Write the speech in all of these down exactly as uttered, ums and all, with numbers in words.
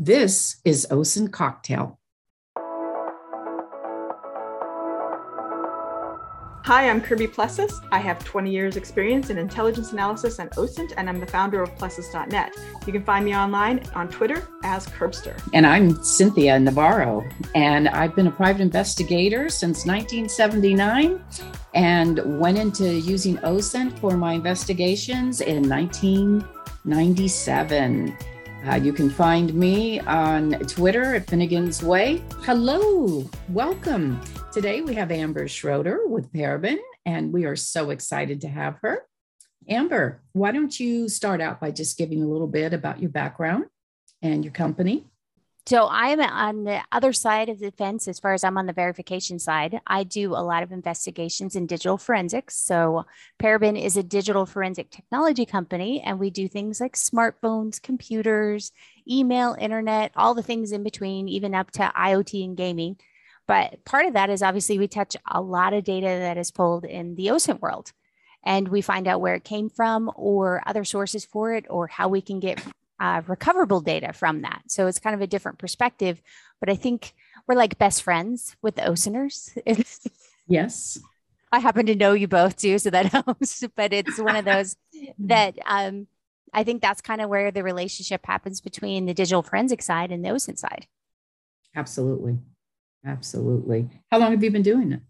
This is OSINT Cocktail. Hi, I'm Kirby Plessis. I have twenty years experience in intelligence analysis and OSINT, and I'm the founder of Plessis dot net. You can find me online on Twitter as kirbstr. And I'm Cynthia Navarro, and I've been a private investigator since nineteen seventy-nine and went into using OSINT for my investigations in nineteen ninety-seven. Uh, you can find me on Twitter at Finnegan's Way. Hello, welcome. Today we have Amber Schroeder with Paraben, and we are so excited to have her. Amber, why don't you start out by just giving a little bit about your background and your company? So I'm on the other side of the fence as far as I'm on the verification side. I do a lot of investigations in digital forensics. So Paraben is a digital forensic technology company, and we do things like smartphones, computers, email, internet, all the things in between, even up to IoT and gaming. But part of that is obviously we touch a lot of data that is pulled in the OSINT world, and we find out where it came from or other sources for it or how we can get Uh, recoverable data from that. So it's kind of a different perspective, but I think we're like best friends with the OSINTers. Yes. I happen to know you both too, so that helps, but it's one of those that um, I think that's kind of where the relationship happens between the digital forensic side and the OSINT side. Absolutely. Absolutely. How long have you been doing it?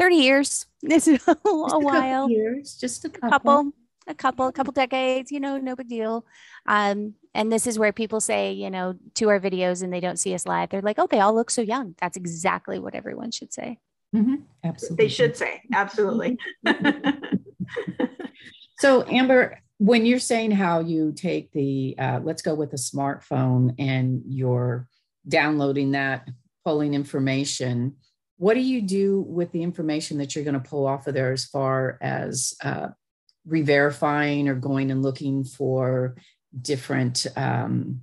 thirty years. It's a, a, a while. Years, just a couple. A couple. A couple, a couple decades, you know, no big deal. Um, and this is where people say, you know, to our videos and they don't see us live. They're like, oh, they all look so young. That's exactly what everyone should say. Mm-hmm. Absolutely. They should say, absolutely. So Amber, when you're saying how you take the, uh, let's go with a smartphone and you're downloading that, pulling information, what do you do with the information that you're going to pull off of there as far as, uh, re-verifying or going and looking for different um,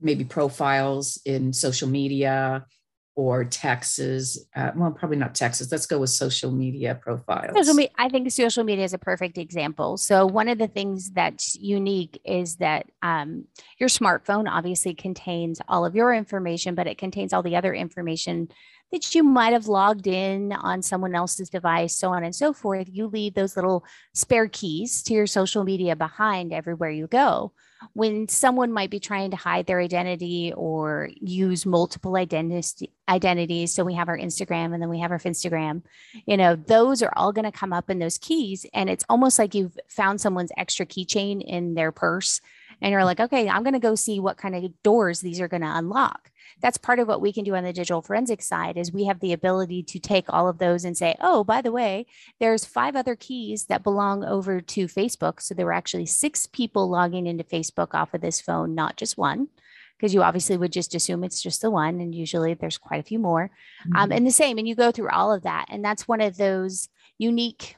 maybe profiles in social media or texts? Uh, well, probably not texts. Let's go with social media profiles. Social me- I think social media is a perfect example. So one of the things that's unique is that um, your smartphone obviously contains all of your information, but it contains all the other information that you might have logged in on someone else's device, so on and so forth. You leave those little spare keys to your social media behind everywhere you go. When someone might be trying to hide their identity or use multiple identity, identities, so we have our Instagram and then we have our Finstagram, you know, those are all going to come up in those keys. And it's almost like you've found someone's extra keychain in their purse and you're like, okay, I'm going to go see what kind of doors these are going to unlock. That's part of what we can do on the digital forensic side is we have the ability to take all of those and say, oh, by the way, there's five other keys that belong over to Facebook. So there were actually six people logging into Facebook off of this phone, not just one, because you obviously would just assume it's just the one. And usually there's quite a few more. Mm-hmm. Um, and the same, and you go through all of that. And that's one of those unique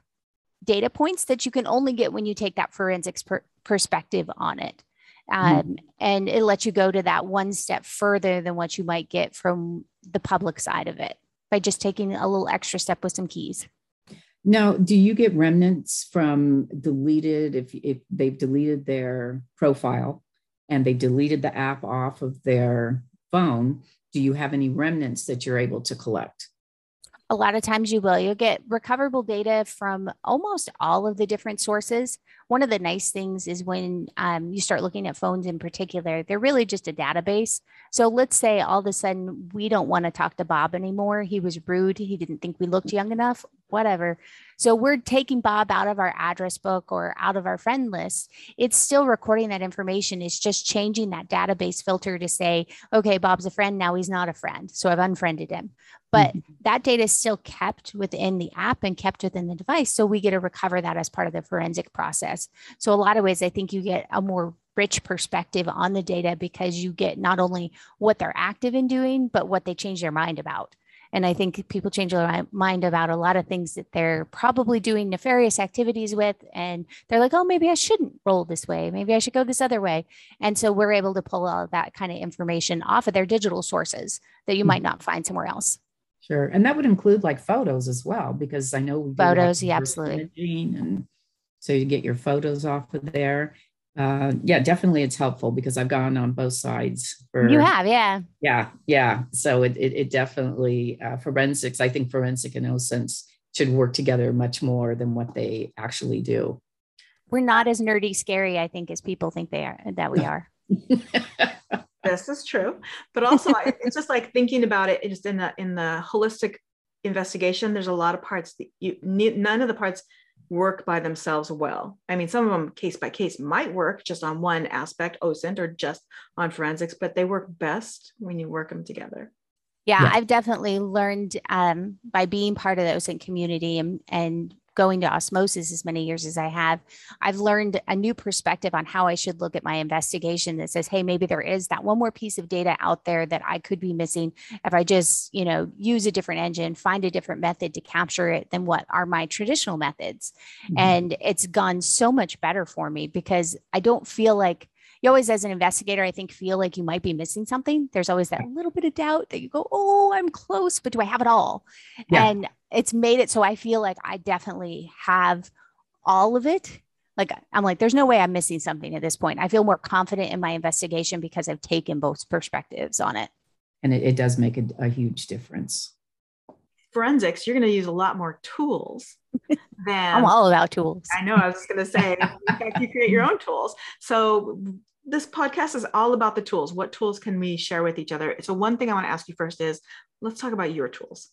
data points that you can only get when you take that forensics per- perspective on it. Um, mm-hmm. And it lets you go to that one step further than what you might get from the public side of it by just taking a little extra step with some keys. Now, do you get remnants from deleted, if, if they've deleted their profile and they deleted the app off of their phone, do you have any remnants that you're able to collect? A lot of times you will. You'll get recoverable data from almost all of the different sources. One of the nice things is when um, you start looking at phones in particular, they're really just a database. So let's say all of a sudden we don't want to talk to Bob anymore. He was rude. He didn't think we looked young enough, whatever. So we're taking Bob out of our address book or out of our friend list. It's still recording that information. It's just changing that database filter to say, okay, Bob's a friend. Now he's not a friend. So I've unfriended him. But mm-hmm. that data is still kept within the app and kept within the device. So we get to recover that as part of the forensic process. So a lot of ways, I think you get a more rich perspective on the data because you get not only what they're active in doing, but what they change their mind about. And I think people change their mind about a lot of things that they're probably doing nefarious activities with. And they're like, oh, maybe I shouldn't roll this way. Maybe I should go this other way. And so we're able to pull all of that kind of information off of their digital sources that you might not find somewhere else. Sure. And that would include like photos as well, because I know we do photos. Like yeah, absolutely. And so you get your photos off of there. Uh, yeah, definitely it's helpful because I've gone on both sides. For, you have, yeah. Yeah, yeah. So it it, it definitely, uh, forensics, I think forensic and OSINT should work together much more than what they actually do. We're not as nerdy scary, I think, as people think they are, that we are. This is true. But also, it's just like thinking about it, just in the, in the holistic investigation, there's a lot of parts that you need, none of the parts work by themselves well. I mean, some of them case by case might work just on one aspect, OSINT, or just on forensics, but they work best when you work them together. Yeah, yeah. I've definitely learned um, by being part of the OSINT community and, and going to Osmosis as many years as I have, I've learned a new perspective on how I should look at my investigation that says, hey, maybe there is that one more piece of data out there that I could be missing if I just, you know, use a different engine, find a different method to capture it than what are my traditional methods. Mm-hmm. And it's gone so much better for me because I don't feel like, you always, as an investigator, I think, feel like you might be missing something. There's always that little bit of doubt that you go, oh, I'm close, but do I have it all? Yeah. And it's made it so I feel like I definitely have all of it. Like, I'm like, there's no way I'm missing something at this point. I feel more confident in my investigation because I've taken both perspectives on it. And it, it does make a, a huge difference. Forensics, you're going to use a lot more tools than I'm all about tools. I know. I was just going to say, in fact, you create your own tools. So this podcast is all about the tools. What tools can we share with each other? So one thing I want to ask you first is, let's talk about your tools.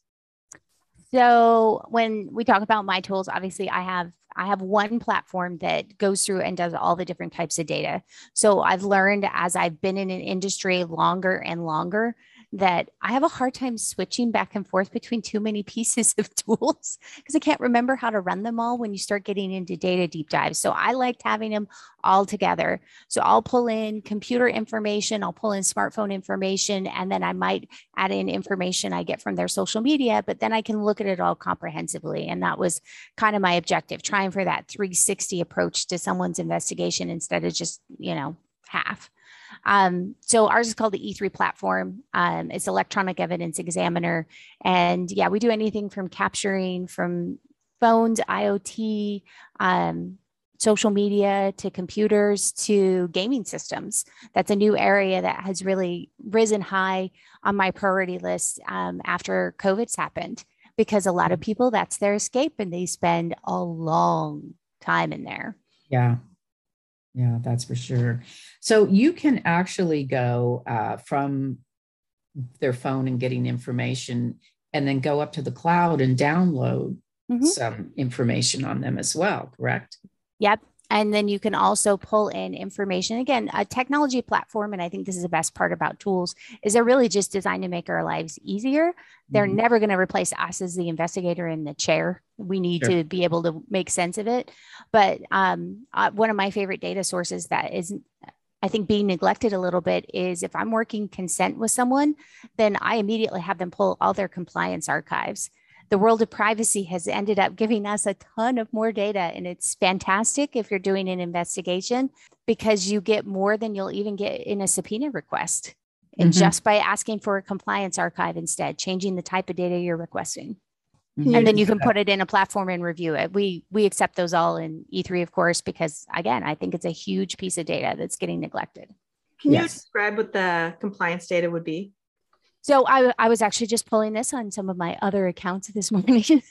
So when we talk about my tools, obviously I have I have one platform that goes through and does all the different types of data. So I've learned as I've been in an industry longer and longer that I have a hard time switching back and forth between too many pieces of tools because I can't remember how to run them all when you start getting into data deep dives. So I liked having them all together. So I'll pull in computer information, I'll pull in smartphone information, and then I might add in information I get from their social media, but then I can look at it all comprehensively. And that was kind of my objective, trying for that three sixty approach to someone's investigation instead of just, you know, half. Um, so ours is called the E three Platform. Um, it's Electronic Evidence Examiner. And yeah, we do anything from capturing from phones, IoT, um, social media, to computers, to gaming systems. That's a new area that has really risen high on my priority list um, after COVID's happened, because a lot of people, that's their escape and they spend a long time in there. Yeah. Yeah, that's for sure. So you can actually go uh, from their phone and getting information and then go up to the cloud and download mm-hmm. some information on them as well, correct? Yep. And then you can also pull in information. Again, a technology platform, and I think this is the best part about tools, is they're really just designed to make our lives easier. They're mm-hmm. never going to replace us as the investigator in the chair. We need sure. to be able to make sense of it. But um, uh, one of my favorite data sources that is, I think, being neglected a little bit is if I'm working consent with someone, then I immediately have them pull all their compliance archives. The world of privacy has ended up giving us a ton of more data, and it's fantastic if you're doing an investigation because you get more than you'll even get in a subpoena request. And mm-hmm. just by asking for a compliance archive instead, changing the type of data you're requesting. Mm-hmm. And then you can put it in a platform and review it. We we accept those all in E three, of course, because again, I think it's a huge piece of data that's getting neglected. Can yes. you describe what the compliance data would be? So I, I was actually just pulling this on some of my other accounts this morning.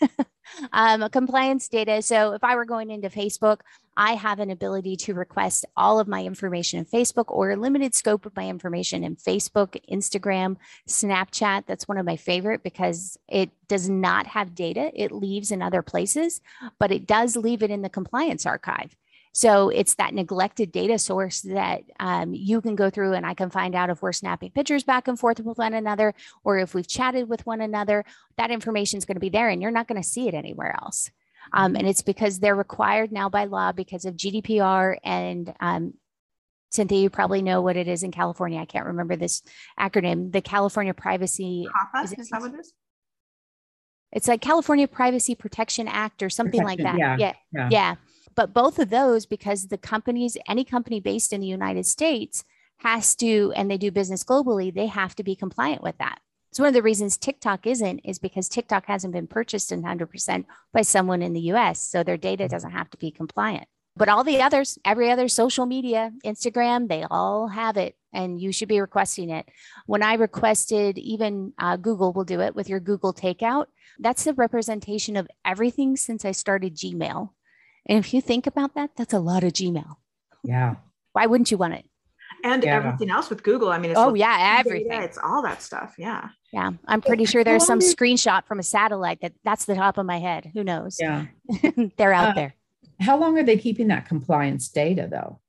um, compliance data. So if I were going into Facebook, I have an ability to request all of my information in Facebook or a limited scope of my information in Facebook, Instagram, Snapchat. That's one of my favorite because it does not have data. It leaves in other places, but it does leave it in the compliance archive. So it's that neglected data source that um, you can go through, and I can find out if we're snapping pictures back and forth with one another, or if we've chatted with one another. That information is going to be there and you're not going to see it anywhere else. Um, and it's because they're required now by law because of G D P R and um, Cynthia, you probably know what it is in California. I can't remember this acronym, the California Privacy. Is it, is that what it is? It's like California Privacy Protection Act or something Protection, like that. Yeah. Yeah. yeah. yeah. But both of those, because the companies, any company based in the United States has to, and they do business globally, they have to be compliant with that. So one of the reasons TikTok isn't is because TikTok hasn't been purchased one hundred percent by someone in the U S. So their data doesn't have to be compliant. But all the others, every other social media, Instagram, they all have it, and you should be requesting it. When I requested, even uh, Google will do it with your Google takeout. That's the representation of everything since I started Gmail. And if you think about that, that's a lot of Gmail. Yeah. Why wouldn't you want it? And yeah. everything else with Google. I mean, it's oh like yeah, everything. Data, it's all that stuff. Yeah. Yeah. I'm pretty sure there's some screenshot from a satellite that that's the top of my head. Who knows? Yeah. They're out uh, there. How long are they keeping that compliance data though?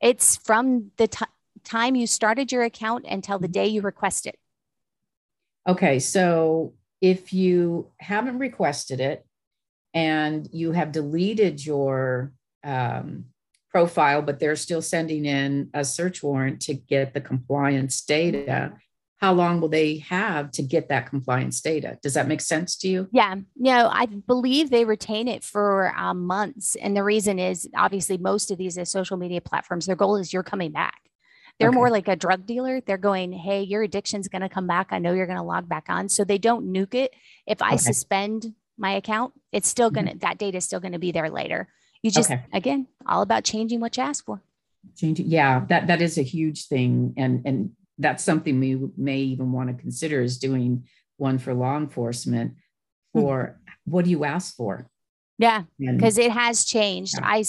It's from the t- time you started your account until the day you request it. Okay. So if you haven't requested it and you have deleted your, um, profile, but they're still sending in a search warrant to get the compliance data, how long will they have to get that compliance data? Does that make sense to you? Yeah, no, I believe they retain it for um, months. And the reason is obviously most of these social media platforms, their goal is you're coming back. They're okay. more like a drug dealer. They're going, hey, your addiction's going to come back. I know you're going to log back on. So they don't nuke it. If I okay. suspend my account, it's still going to, mm-hmm. that data is still going to be there later. You just, okay. again, all about changing what you ask for. Changing, yeah, that that is a huge thing. And, and that's something we may even want to consider is doing one for law enforcement for mm-hmm. what do you ask for? Yeah, because it has changed. Yeah. I,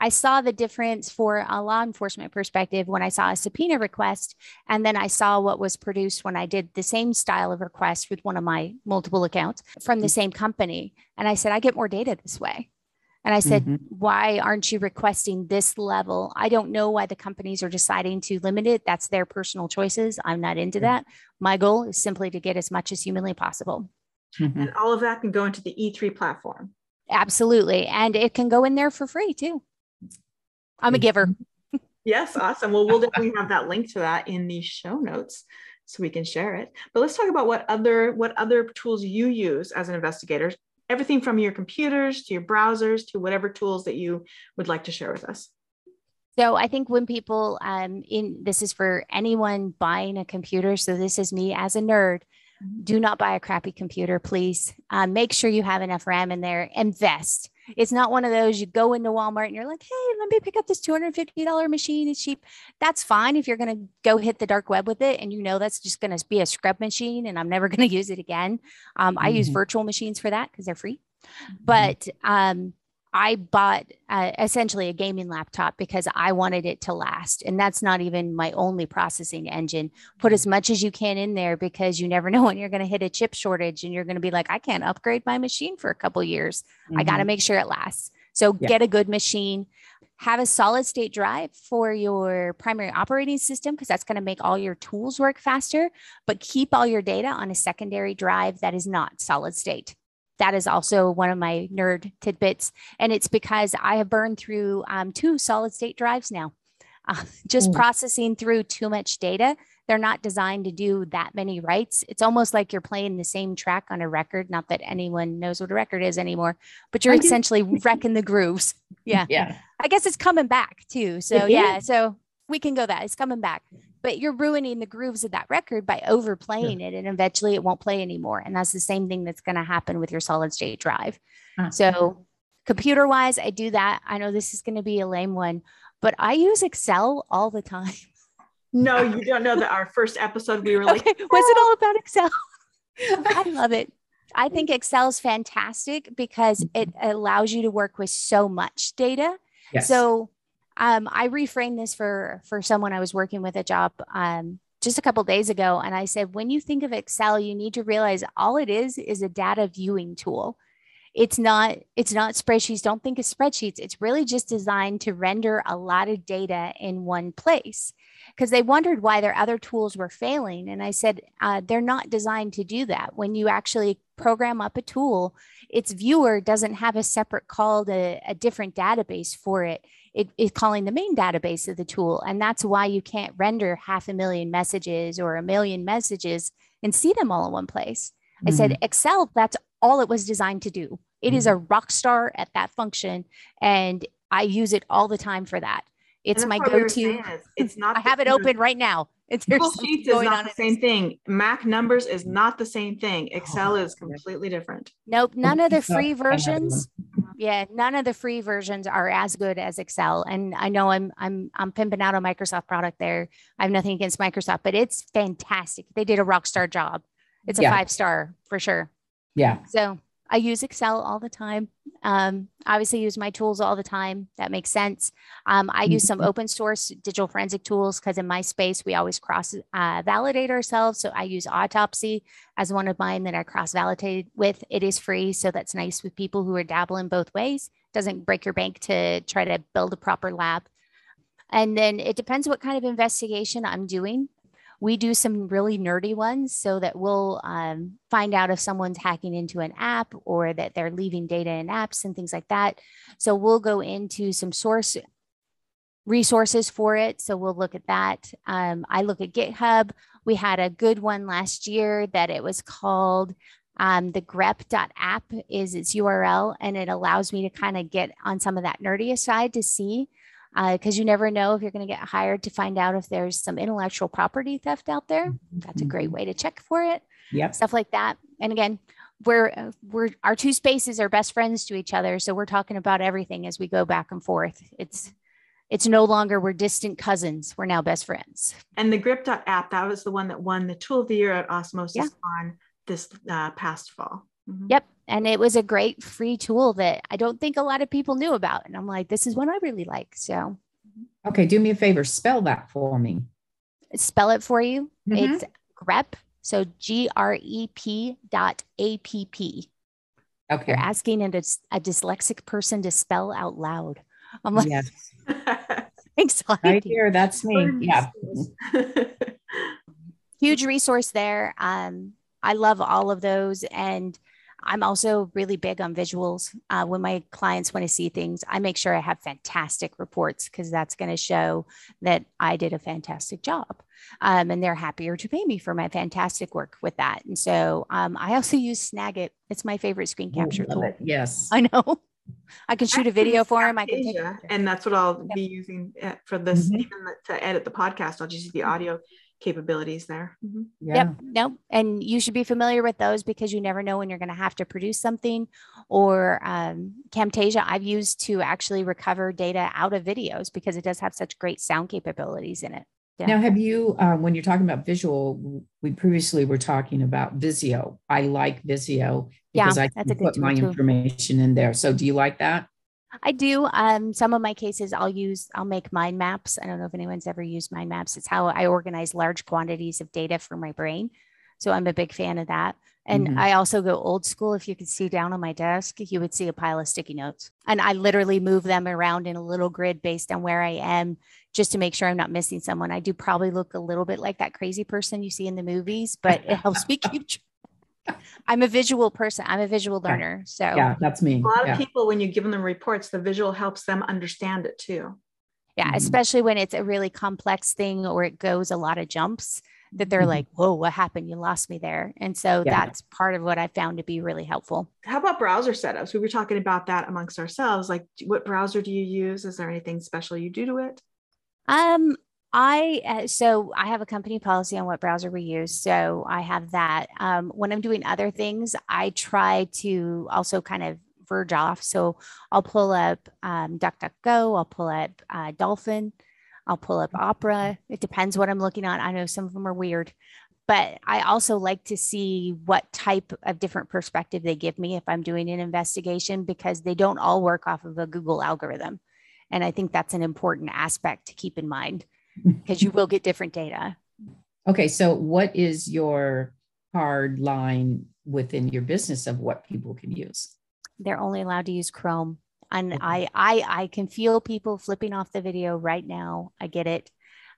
I saw the difference for a law enforcement perspective when I saw a subpoena request, and then I saw what was produced when I did the same style of request with one of my multiple accounts from the same company. And I said, I get more data this way. And I said, mm-hmm. why aren't you requesting this level? I don't know why the companies are deciding to limit it. That's their personal choices. I'm not into mm-hmm. that. My goal is simply to get as much as humanly possible. Mm-hmm. And all of that can go into the E three platform. Absolutely. And it can go in there for free too. I'm a giver. Yes. Awesome. Well, we'll definitely have that link to that in the show notes, so we can share it. But let's talk about what other, what other tools you use as an investigator. Everything from your computers to your browsers to whatever tools that you would like to share with us. So I think when people um, in this is for anyone buying a computer. So this is me as a nerd. Do not buy a crappy computer, please. Uh, make sure you have enough RAM in there. Invest. It's not one of those you go into Walmart and you're like, hey, let me pick up this two hundred fifty dollars machine. It's cheap. That's fine if you're going to go hit the dark web with it and you know that's just going to be a scrub machine and I'm never going to use it again. Um, mm-hmm. I use virtual machines for that because they're free. Mm-hmm. But um, I bought uh, essentially a gaming laptop because I wanted it to last. And that's not even my only processing engine. Put as much as you can in there because you never know when you're going to hit a chip shortage and you're going to be like, I can't upgrade my machine for a couple of years. Mm-hmm. I got to make sure it lasts. So yeah. get a good machine, have a solid state drive for your primary operating system because that's going to make all your tools work faster, but keep all your data on a secondary drive that is not solid state. That is also one of my nerd tidbits. And it's because I have burned through um, two solid state drives now, uh, just mm. processing through too much data. They're not designed to do that many writes. It's almost like you're playing the same track on a record. Not that anyone knows what a record is anymore, but you're I essentially do. wrecking the grooves. Yeah. yeah. I guess it's coming back too. So it yeah. is. So we can go that it's coming back, but you're ruining the grooves of that record by overplaying yeah. it. And eventually it won't play anymore. And that's the same thing that's going to happen with your solid state drive. Uh-huh. So computer wise, I do that. I know this is going to be a lame one, but I use Excel all the time. No, you don't know that our first episode, we were like, okay, was it all about Excel? I love it. I think Excel is fantastic because it allows you to work with so much data. Yes. So Um, I reframed this for, for someone I was working with a job um, just a couple of days ago. And I said, when you think of Excel, you need to realize all it is, is a data viewing tool. It's not, it's not spreadsheets. Don't think of spreadsheets. It's really just designed to render a lot of data in one place because they wondered why their other tools were failing. And I said, uh, they're not designed to do that. When you actually program up a tool, its viewer doesn't have a separate call to a different database for it. It is calling the main database of the tool. And that's why you can't render half a million messages or a million messages and see them all in one place. Mm-hmm. I said, Excel, that's all it was designed to do. It mm-hmm. is a rock star at that function. And I use it all the time for that. It's my go-to. It's not. I have it open right now. It's Google Sheets is not the same thing. Mac numbers is not the same thing. Excel is completely different. Nope. None of the free versions. Yeah. None of the free versions are as good as Excel. And I know I'm, I'm, I'm pimping out a Microsoft product there. I have nothing against Microsoft, but it's fantastic. They did a rock star job. It's a yeah. five star for sure. Yeah. So I use Excel all the time. Um, obviously use my tools all the time. That makes sense. Um, I use some open source digital forensic tools because in my space, we always cross uh, validate ourselves. So I use Autopsy as one of mine that I cross validate with. It is free. So that's nice with people who are dabbling both ways. Doesn't break your bank to try to build a proper lab. And then it depends what kind of investigation I'm doing. We do some really nerdy ones so that we'll um, find out if someone's hacking into an app or that they're leaving data in apps and things like that. So we'll go into some source resources for it. So we'll look at that. Um, I look at GitHub. We had a good one last year that it was called um, the grep dot app is its U R L. And it allows me to kind of get on some of that nerdiest side to see. Because uh, you never know if you're going to get hired to find out if there's some intellectual property theft out there. That's a great way to check for it. Yep. Stuff like that. And again, we're, we're, our two spaces are best friends to each other. So we're talking about everything as we go back and forth. It's, it's no longer we're distant cousins. We're now best friends. And the grep dot app, that was the one that won the Tool of the Year at Osmosis yeah. on this uh, past fall. Mm-hmm. Yep. And it was a great free tool that I don't think a lot of people knew about. And I'm like, this is one I really like. So. Okay. Do me a favor. Spell that for me. Spell it for you. Mm-hmm. It's grep. So G R E P dot A P P. Okay. You're asking a, a dyslexic person to spell out loud. I'm like, yes. Thanks. Right here. That's me. Yeah. Huge resource there. Um, I love all of those. And I'm also really big on visuals. Uh, when my clients want to see things, I make sure I have fantastic reports because that's going to show that I did a fantastic job. Um, and they're happier to pay me for my fantastic work with that. And so um, I also use Snagit. It's my favorite screen capture tool. It. Yes. I know. I can shoot I a video for him. I can take it. And that's what I'll yeah. be using for this, mm-hmm. even to edit the podcast. I'll just use the audio capabilities there. Mm-hmm. Yeah. Yep. Nope. And you should be familiar with those because you never know when you're going to have to produce something. Or um, Camtasia, I've used to actually recover data out of videos because it does have such great sound capabilities in it. Yeah. Now, have you, uh, when you're talking about visual, we previously were talking about Visio. I like Visio because yeah, I can put my too. information in there. So do you like that? I do. Um, some of my cases I'll use, I'll make mind maps. I don't know if anyone's ever used mind maps. It's how I organize large quantities of data for my brain. So I'm a big fan of that. And mm-hmm. I also go old school. If you could see down on my desk, you would see a pile of sticky notes. And I literally move them around in a little grid based on where I am, just to make sure I'm not missing someone. I do probably look a little bit like that crazy person you see in the movies, but it helps me keep track. I'm a visual person. I'm a visual learner. So yeah, that's me. A lot of yeah. people, when you give them reports, the visual helps them understand it too. Yeah. Mm-hmm. Especially when it's a really complex thing or it goes a lot of jumps that they're mm-hmm. like, whoa, what happened? You lost me there. And so yeah. that's part of what I found to be really helpful. How about browser setups? We were talking about that amongst ourselves. Like what browser do you use? Is there anything special you do to it? Um, I, uh, so I have a company policy on what browser we use. So I have that. Um, when I'm doing other things, I try to also kind of verge off. So I'll pull up um, DuckDuckGo, I'll pull up uh, Dolphin, I'll pull up Opera. It depends what I'm looking on. I know some of them are weird, but I also like to see what type of different perspective they give me if I'm doing an investigation, because they don't all work off of a Google algorithm. And I think that's an important aspect to keep in mind, because you will get different data. Okay. So what is your hard line within your business of what people can use? They're only allowed to use Chrome. And okay. I, I, I can feel people flipping off the video right now. I get it.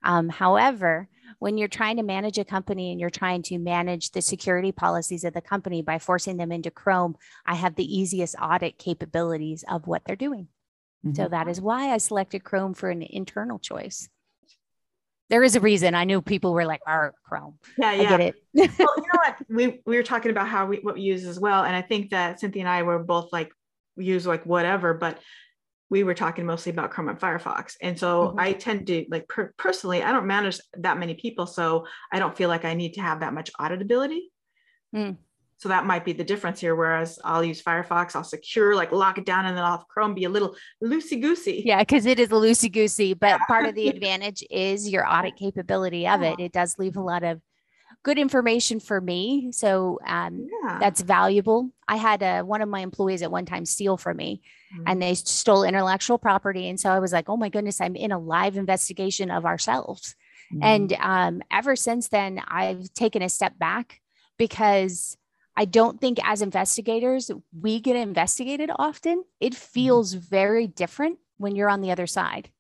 Um, however, when you're trying to manage a company and you're trying to manage the security policies of the company by forcing them into Chrome, I have the easiest audit capabilities of what they're doing. Mm-hmm. So that is why I selected Chrome for an internal choice. There is a reason. I knew people were like, "Oh, Chrome." Yeah, yeah. I get it. Well, you know what? We we were talking about how we what we use as well, and I think that Cynthia and I were both like, we use like whatever, but we were talking mostly about Chrome and Firefox. And so mm-hmm. I tend to like per personally, I don't manage that many people. So I don't feel like I need to have that much auditability. Mm. So that might be the difference here. Whereas I'll use Firefox, I'll secure, like lock it down, and then I'll have Chrome be a little loosey-goosey. Yeah, because it is a loosey-goosey, but part of the advantage is your audit capability of yeah. it. It does leave a lot of good information for me. So um, yeah. that's valuable. I had a, one of my employees at one time steal from me mm-hmm. and they stole intellectual property. And so I was like, oh my goodness, I'm in a live investigation of ourselves. Mm-hmm. And um, ever since then, I've taken a step back because I don't think as investigators, we get investigated often. It feels mm-hmm. very different when you're on the other side.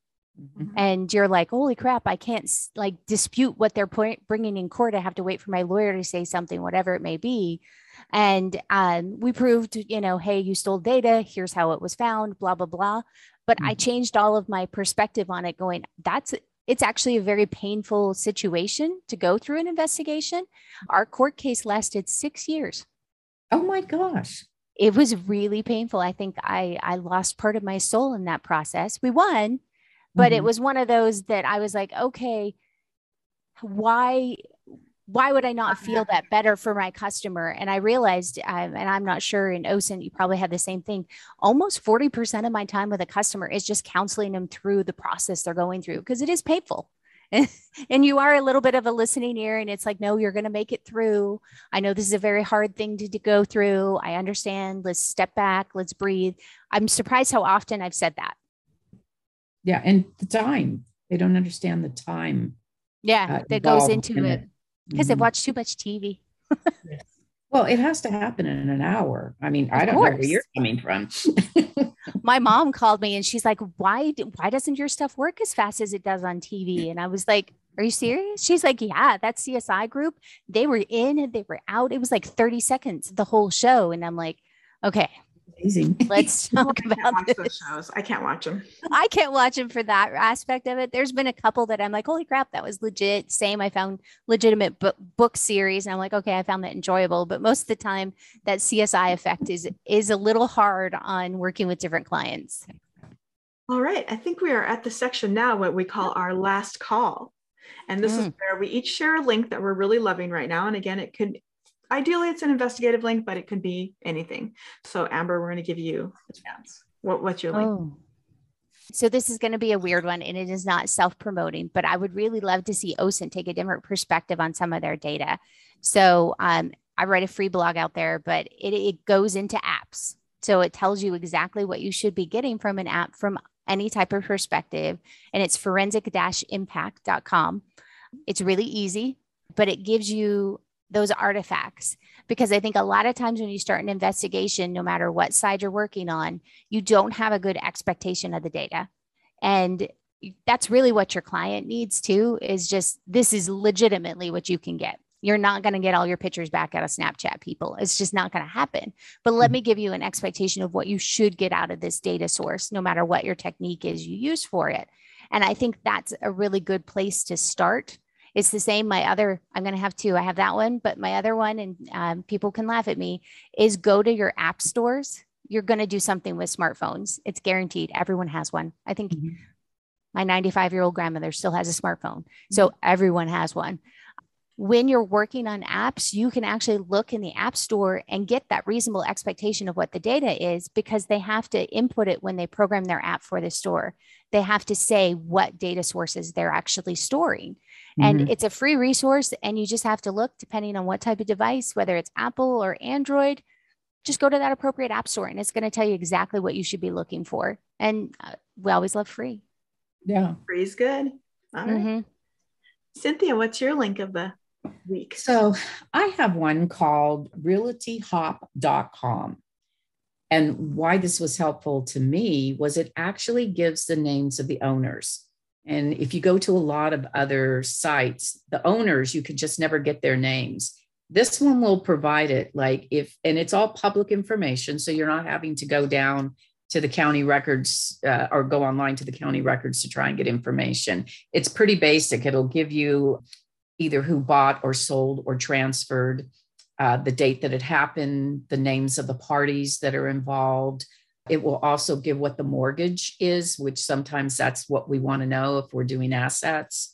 Mm-hmm. And you're like, holy crap, I can't like dispute what they're point bringing in court. I have to wait for my lawyer to say something, whatever it may be. And um, we proved, you know, hey, you stole data. Here's how it was found, blah, blah, blah. But mm-hmm. I changed all of my perspective on it going, that's it's actually a very painful situation to go through an investigation. Our court case lasted six years. Oh, my gosh. It was really painful. I think I, I lost part of my soul in that process. We won. But mm-hmm. it was one of those that I was like, okay, why, why would I not feel that better for my customer? And I realized, um, and I'm not sure in OSINT, you probably had the same thing. Almost forty percent of my time with a customer is just counseling them through the process they're going through because it is painful. And you are a little bit of a listening ear and it's like, no, you're going to make it through. I know this is a very hard thing to, to go through. I understand. Let's step back. Let's breathe. I'm surprised how often I've said that. Yeah. And the time, they don't understand the time. Yeah. Uh, that goes into in it because mm-hmm. they've watched too much T V. Yes. Well, it has to happen in an hour. I mean, of I don't course. know where you're coming from. My mom called me and she's like, why, why doesn't your stuff work as fast as it does on T V? And I was like, are you serious? She's like, yeah, that C S I group, they were in and they were out. It was like thirty seconds, the whole show. And I'm like, okay. Amazing. Let's talk about those shows. I can't watch them. I can't watch them for that aspect of it. There's been a couple that I'm like, holy crap, that was legit. Same. I found legitimate book, book series. And I'm like, okay, I found that enjoyable. But most of the time that C S I effect is, is a little hard on working with different clients. All right. I think we are at the section now, what we call our last call. And this mm. is where we each share a link that we're really loving right now. And again, it could ideally, it's an investigative link, but it could be anything. So Amber, we're going to give you a chance. What, what's your link? Oh. So this is going to be a weird one, and it is not self-promoting, but I would really love to see OSINT take a different perspective on some of their data. So um, I write a free blog out there, but it, it goes into apps. So it tells you exactly what you should be getting from an app from any type of perspective, and it's forensic dash impact dot com. It's really easy, but it gives you those artifacts, because I think a lot of times when you start an investigation, no matter what side you're working on, you don't have a good expectation of the data. And that's really what your client needs too, is just, this is legitimately what you can get. You're not going to get all your pictures back out of Snapchat, people. It's just not going to happen. But let me give you an expectation of what you should get out of this data source, no matter what your technique is you use for it. And I think that's a really good place to start. It's the same. My other, I'm going to have two. I have that one, but my other one, and um, people can laugh at me, is go to your app stores. You're going to do something with smartphones. It's guaranteed. Everyone has one. I think mm-hmm. my ninety-five year old grandmother still has a smartphone. So mm-hmm. everyone has one. When you're working on apps, you can actually look in the app store and get that reasonable expectation of what the data is, because they have to input it when they program their app for the store. They have to say what data sources they're actually storing. And mm-hmm. it's a free resource, and you just have to look depending on what type of device, whether it's Apple or Android, just go to that appropriate app store and it's going to tell you exactly what you should be looking for. And uh, we always love free. Yeah. Free is good. All mm-hmm. right. Cynthia, what's your link of the week? So I have one called realty hop dot com. And why this was helpful to me was it actually gives the names of the owners. And if you go to a lot of other sites, the owners, you could just never get their names. This one will provide it, like if, and it's all public information. So you're not having to go down to the county records uh, or go online to the county records to try and get information. It's pretty basic. It'll give you either who bought or sold or transferred, uh, the date that it happened, the names of the parties that are involved, It will also give what the mortgage is, which sometimes that's what we want to know if we're doing assets.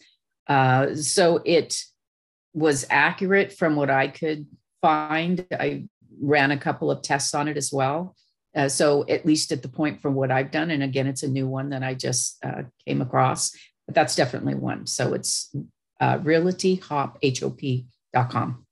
Uh, so it was accurate from what I could find. I ran a couple of tests on it as well. Uh, so at least at the point from what I've done, and again, it's a new one that I just uh, came across, but that's definitely one. So it's uh, realty hop dot com.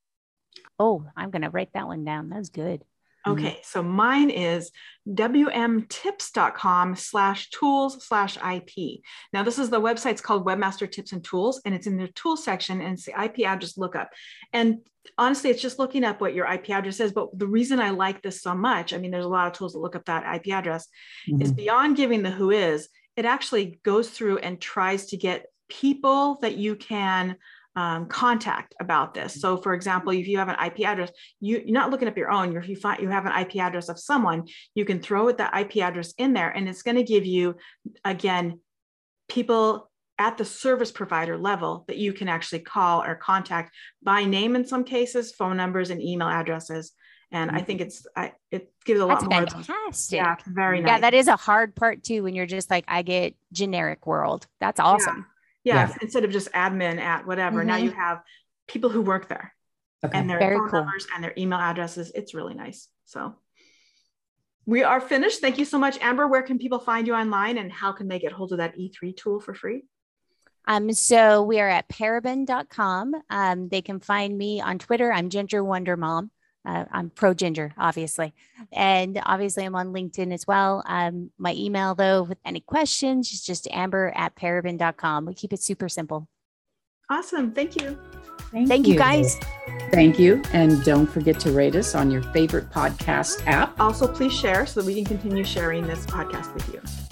Oh, I'm going to write that one down. That's good. Okay, so mine is w m tips dot com slash tools slash I P. Now, this is the website's called Webmaster Tips and Tools, and it's in their tools section, and it's the I P address lookup. And honestly, it's just looking up what your I P address is. But the reason I like this so much, I mean, there's a lot of tools that look up that I P address, mm-hmm. is beyond giving the who is, it actually goes through and tries to get people that you can Um, contact about this. So for example, if you have an I P address, you, you're not looking up your own. If you find you have an I P address of someone, you can throw that I P address in there, and it's going to give you, again, people at the service provider level that you can actually call or contact by name in some cases, phone numbers and email addresses. And I think it's, I, it gives a lot That's more. Fantastic. Yeah, very nice. Yeah, that is a hard part too, when you're just like, I get generic world. That's awesome. Yeah. Yes, yeah. Instead of just admin at whatever, mm-hmm. now you have people who work there, okay. and their Very phone cool. numbers and their email addresses. It's really nice. So we are finished. Thank you so much, Amber. Where can people find you online, and how can they get hold of that E three tool for free? Um, so we are at paraben dot com. Um, they can find me on Twitter. I'm Ginger Wonder Mom. Uh, I'm pro Ginger, obviously. And obviously I'm on LinkedIn as well. Um, my email though, with any questions, is just amber at paraben dot com. We keep it super simple. Awesome. Thank you. Thank, Thank you. you guys. Thank you. And don't forget to rate us on your favorite podcast app. Also, please share so that we can continue sharing this podcast with you.